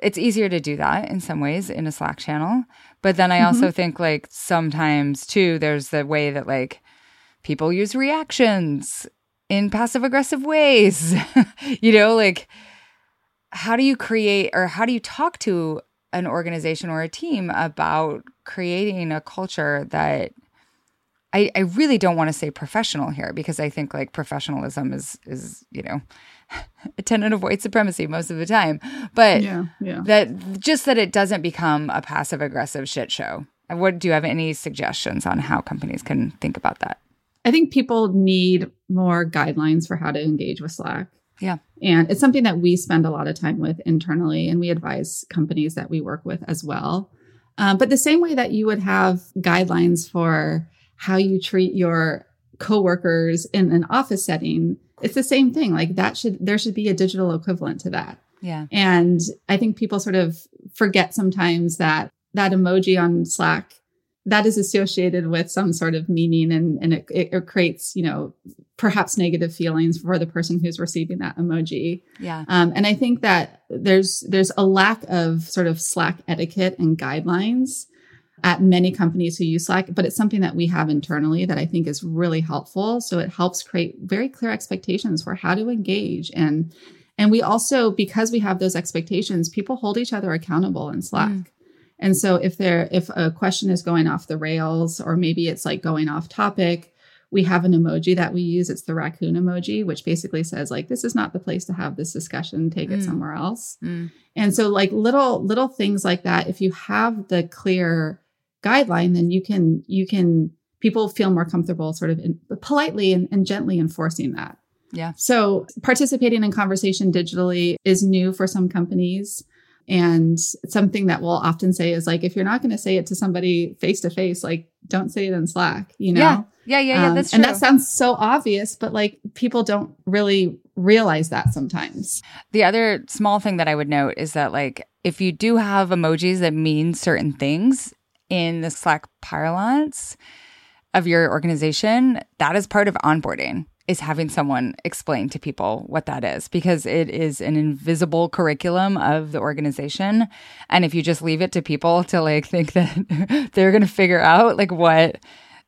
It's easier to do that in some ways in a Slack channel. But then I mm-hmm. also think like sometimes too, there's the way that like people use reactions in passive aggressive ways, you know, like how do you create or how do you talk to an organization or a team about creating a culture that I, I really don't want to say professional here because I think like professionalism is, is, you know, a tenet of white supremacy most of the time, but yeah, yeah. that just that it doesn't become a passive aggressive shit show. What do you have any suggestions on how companies can think about that? I think people need more guidelines for how to engage with Slack. Yeah. And it's something that we spend a lot of time with internally, and we advise companies that we work with as well. Um, but the same way that you would have guidelines for how you treat your coworkers in an office setting, it's the same thing. Like that should, there should be a digital equivalent to that. Yeah. And I think people sort of forget sometimes that that emoji on Slack, that is associated with some sort of meaning, and, and it, it, it creates, you know, perhaps negative feelings for the person who's receiving that emoji. Yeah. Um, and I think that there's, there's a lack of sort of Slack etiquette and guidelines at many companies who use Slack, but it's something that we have internally that I think is really helpful. So it helps create very clear expectations for how to engage. And, and we also, because we have those expectations, people hold each other accountable in Slack. Mm. And so if there, if a question is going off the rails, or maybe it's like going off topic, we have an emoji that we use. It's the raccoon emoji, which basically says like, this is not the place to have this discussion, take it mm. somewhere else. Mm. And so like little, little things like that, if you have the clear guideline, then you can, you can, people feel more comfortable sort of in, politely and, and gently enforcing that. Yeah. So participating in conversation digitally is new for some companies. And something that we'll often say is like, if you're not going to say it to somebody face to face, like don't say it in Slack, you know? Yeah, yeah, yeah, yeah that's um, true. And that sounds so obvious, but like people don't really realize that sometimes. The other small thing that I would note is that like, if you do have emojis that mean certain things in the Slack parlance of your organization, that is part of onboarding. Is having someone explain to people what that is, because it is an invisible curriculum of the organization. And if you just leave it to people to like think that they're going to figure out like what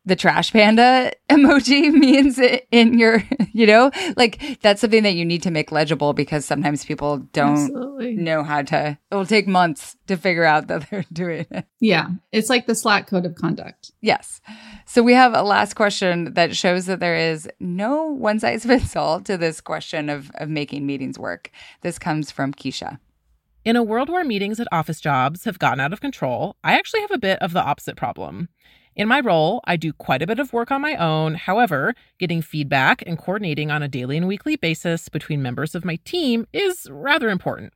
the trash panda emoji means in your, you know, like that's something that you need to make legible, because sometimes people don't Absolutely. know how to, it will take months to figure out that they're doing it. Yeah. It's like the Slack code of conduct. Yes. So we have a last question that shows that there is no one size fits all to this question of, of making meetings work. This comes from Keisha. In a world where meetings at office jobs have gotten out of control, I actually have a bit of the opposite problem. In my role, I do quite a bit of work on my own. However, getting feedback and coordinating on a daily and weekly basis between members of my team is rather important.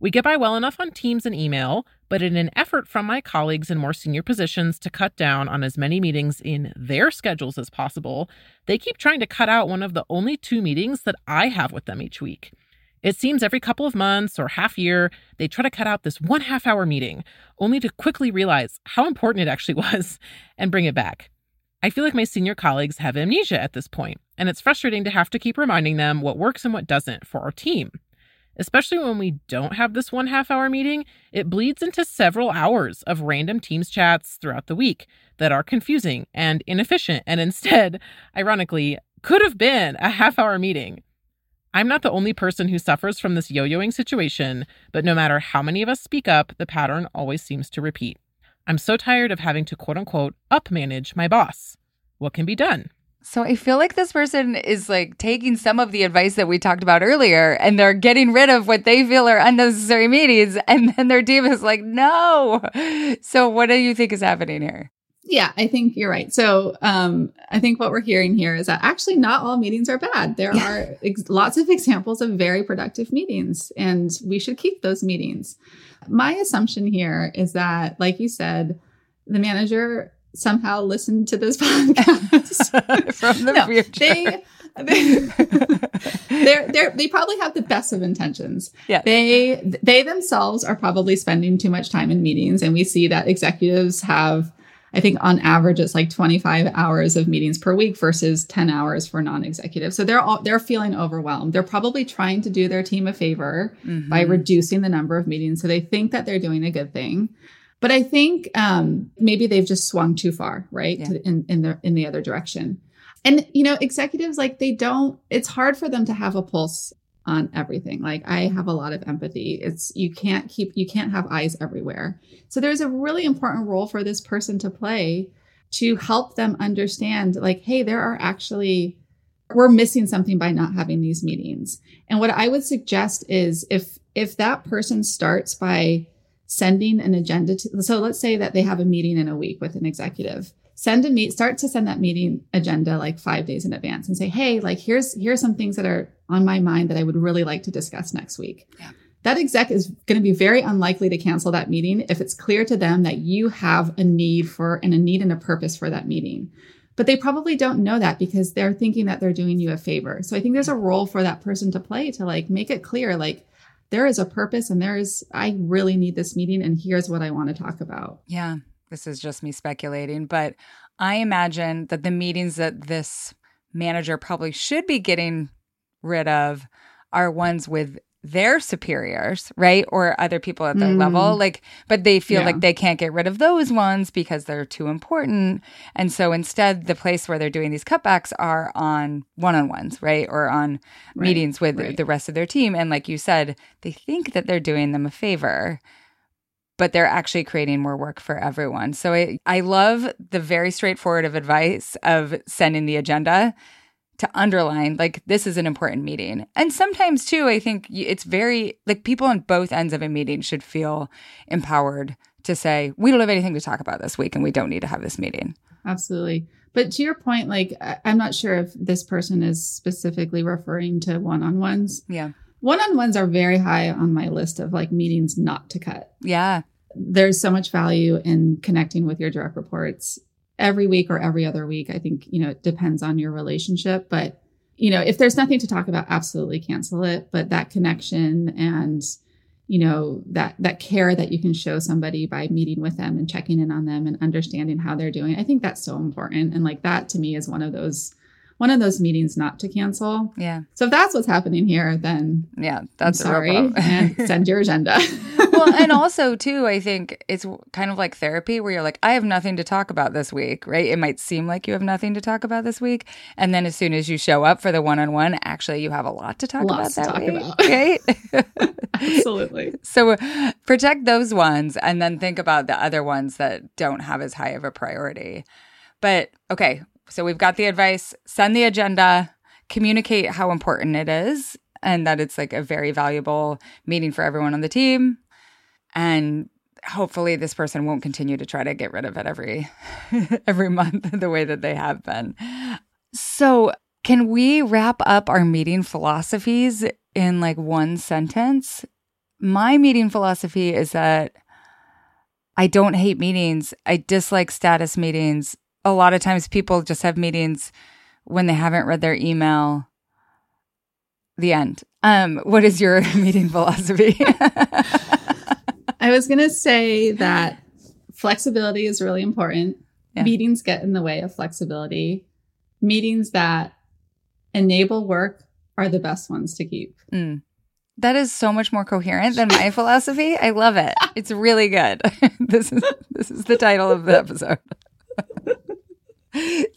We get by well enough on Teams and email, but in an effort from my colleagues in more senior positions to cut down on as many meetings in their schedules as possible, they keep trying to cut out one of the only two meetings that I have with them each week. It seems every couple of months or half year, they try to cut out this one half hour meeting, only to quickly realize how important it actually was and bring it back. I feel like my senior colleagues have amnesia at this point, and it's frustrating to have to keep reminding them what works and what doesn't for our team. Especially when we don't have this one half hour meeting, it bleeds into several hours of random Teams chats throughout the week that are confusing and inefficient, and instead, ironically, could have been a half hour meeting. I'm not the only person who suffers from this yo-yoing situation, but no matter how many of us speak up, the pattern always seems to repeat. I'm so tired of having to quote-unquote up-manage my boss. What can be done? So I feel like this person is like taking some of the advice that we talked about earlier, and they're getting rid of what they feel are unnecessary meetings, and then their team is like, no. So what do you think is happening here? Yeah, I think you're right. So um, I think what we're hearing here is that actually not all meetings are bad. There yeah. are ex- lots of examples of very productive meetings, and we should keep those meetings. My assumption here is that, like you said, the manager somehow listened to this podcast. From the no, future. They, they, they're, they're, they probably have the best of intentions. Yeah. They, they themselves are probably spending too much time in meetings, and we see that executives have... I think on average, it's like twenty-five hours of meetings per week versus ten hours for non-executives. So they're all, they're feeling overwhelmed. They're probably trying to do their team a favor mm-hmm. by reducing the number of meetings. So they think that they're doing a good thing. But I think um, maybe they've just swung too far, right? Yeah. To, in, in, the, in the other direction. And, you know, executives, like they don't, it's hard for them to have a pulse on everything. Like I have a lot of empathy. It's, you can't keep, you can't have eyes everywhere. So there's a really important role for this person to play to help them understand like, hey, there are actually, we're missing something by not having these meetings. And what I would suggest is if, if that person starts by sending an agenda to, so let's say that they have a meeting in a week with an executive. Send a meet, start to send that meeting agenda like five days in advance and say, hey, like here's, here's some things that are on my mind that I would really like to discuss next week. Yeah. That exec is going to be very unlikely to cancel that meeting if it's clear to them that you have a need for and a need and a purpose for that meeting. But they probably don't know that because they're thinking that they're doing you a favor. So I think there's a role for that person to play to like make it clear, like there is a purpose and there is, I really need this meeting and here's what I want to talk about. Yeah, this is just me speculating, but I imagine that the meetings that this manager probably should be getting rid of are ones with their superiors, right? Or other people at their mm. level. Like, but they feel yeah. like they can't get rid of those ones because they're too important. And so instead, the place where they're doing these cutbacks are on one-on-ones, right? Or on right. meetings with right. the rest of their team. And like you said, they think that they're doing them a favor, but they're actually creating more work for everyone. So I, I love the very straightforward of advice of sending the agenda to underline, like, this is an important meeting. And sometimes, too, I think it's very, like, people on both ends of a meeting should feel empowered to say, we don't have anything to talk about this week and we don't need to have this meeting. Absolutely. But to your point, like, I'm not sure if this person is specifically referring to one-on-ones. Yeah. One-on-ones are very high on my list of, like, meetings not to cut. Yeah. There's so much value in connecting with your direct reports every week or every other week. I think, you know, it depends on your relationship, but, you know, if there's nothing to talk about, absolutely cancel it. But that connection and, you know, that, that care that you can show somebody by meeting with them and checking in on them and understanding how they're doing, I think that's so important. And like, that to me is one of those, one of those meetings not to cancel. Yeah. So if that's what's happening here, then yeah, that's I'm sorry. And send your agenda. Well, and also too, I think it's kind of like therapy where you're like, I have nothing to talk about this week, right? It might seem like you have nothing to talk about this week. And then as soon as you show up for the one-on-one, actually you have a lot to talk Lots about that to talk week. About. Right? Absolutely. So uh, protect those ones and then think about the other ones that don't have as high of a priority. But okay, so we've got the advice, send the agenda, communicate how important it is and that it's like a very valuable meeting for everyone on the team. And hopefully this person won't continue to try to get rid of it every every month the way that they have been. So can we wrap up our meeting philosophies in like one sentence? My meeting philosophy is that I don't hate meetings. I dislike status meetings. A lot of times people just have meetings when they haven't read their email. The end. Um, what is your meeting philosophy? I was going to say that flexibility is really important. Yeah. Meetings get in the way of flexibility. Meetings that enable work are the best ones to keep. Mm. That is so much more coherent than my philosophy. I love it. It's really good. This is this is the title of the episode.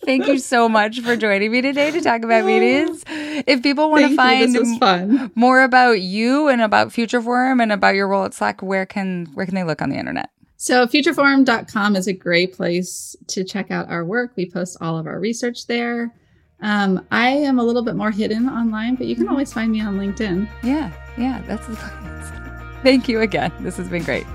Thank you so much for joining me today to talk about meetings. If people want to find m- more about you and about Future Forum and about your role at Slack, where can where can they look on the internet? So future forum dot com is a great place to check out our work. We post all of our research there. Um, I am a little bit more hidden online, but you can always find me on LinkedIn. Yeah, yeah, that's the place. Thank you again. This has been great.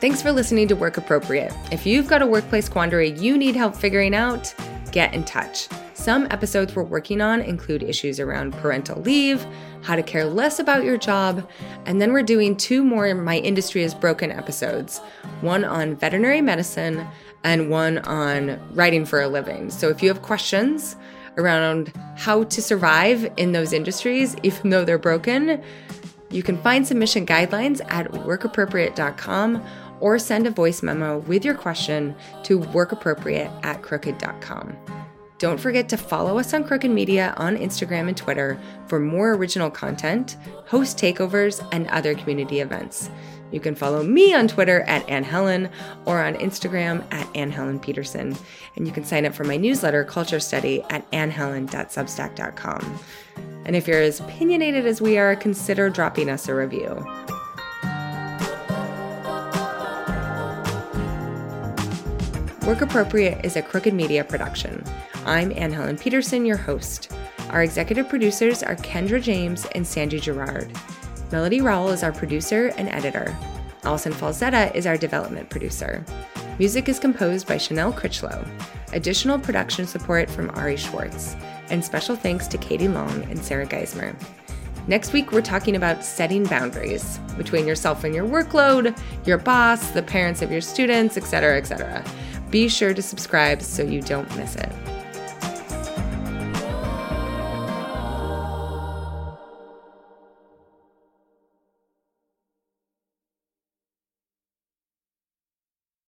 Thanks for listening to Work Appropriate. If you've got a workplace quandary you need help figuring out, get in touch. Some episodes we're working on include issues around parental leave, how to care less about your job, and then we're doing two more My Industry is Broken episodes, one on veterinary medicine and one on writing for a living. So if you have questions around how to survive in those industries, even though they're broken, you can find submission guidelines at work appropriate dot com or send a voice memo with your question to work appropriate at crooked dot com. Don't forget to follow us on Crooked Media on Instagram and Twitter for more original content, host takeovers, and other community events. You can follow me on Twitter at Anne Helen or on Instagram at Anne Helen Petersen. And you can sign up for my newsletter, Culture Study, at anne helen dot substack dot com. And if you're as opinionated as we are, consider dropping us a review. Work Appropriate is a Crooked Media production. I'm Anne Helen Petersen, your host. Our executive producers are Kendra James and Sandy Gerard. Melody Rowell is our producer and editor. Allison Falzetta is our development producer. Music is composed by Chanel Critchlow. Additional production support from Ari Schwartz. And special thanks to Katie Long and Sarah Geismer. Next week, we're talking about setting boundaries between yourself and your workload, your boss, the parents of your students, et cetera, et cetera. Be sure to subscribe so you don't miss it.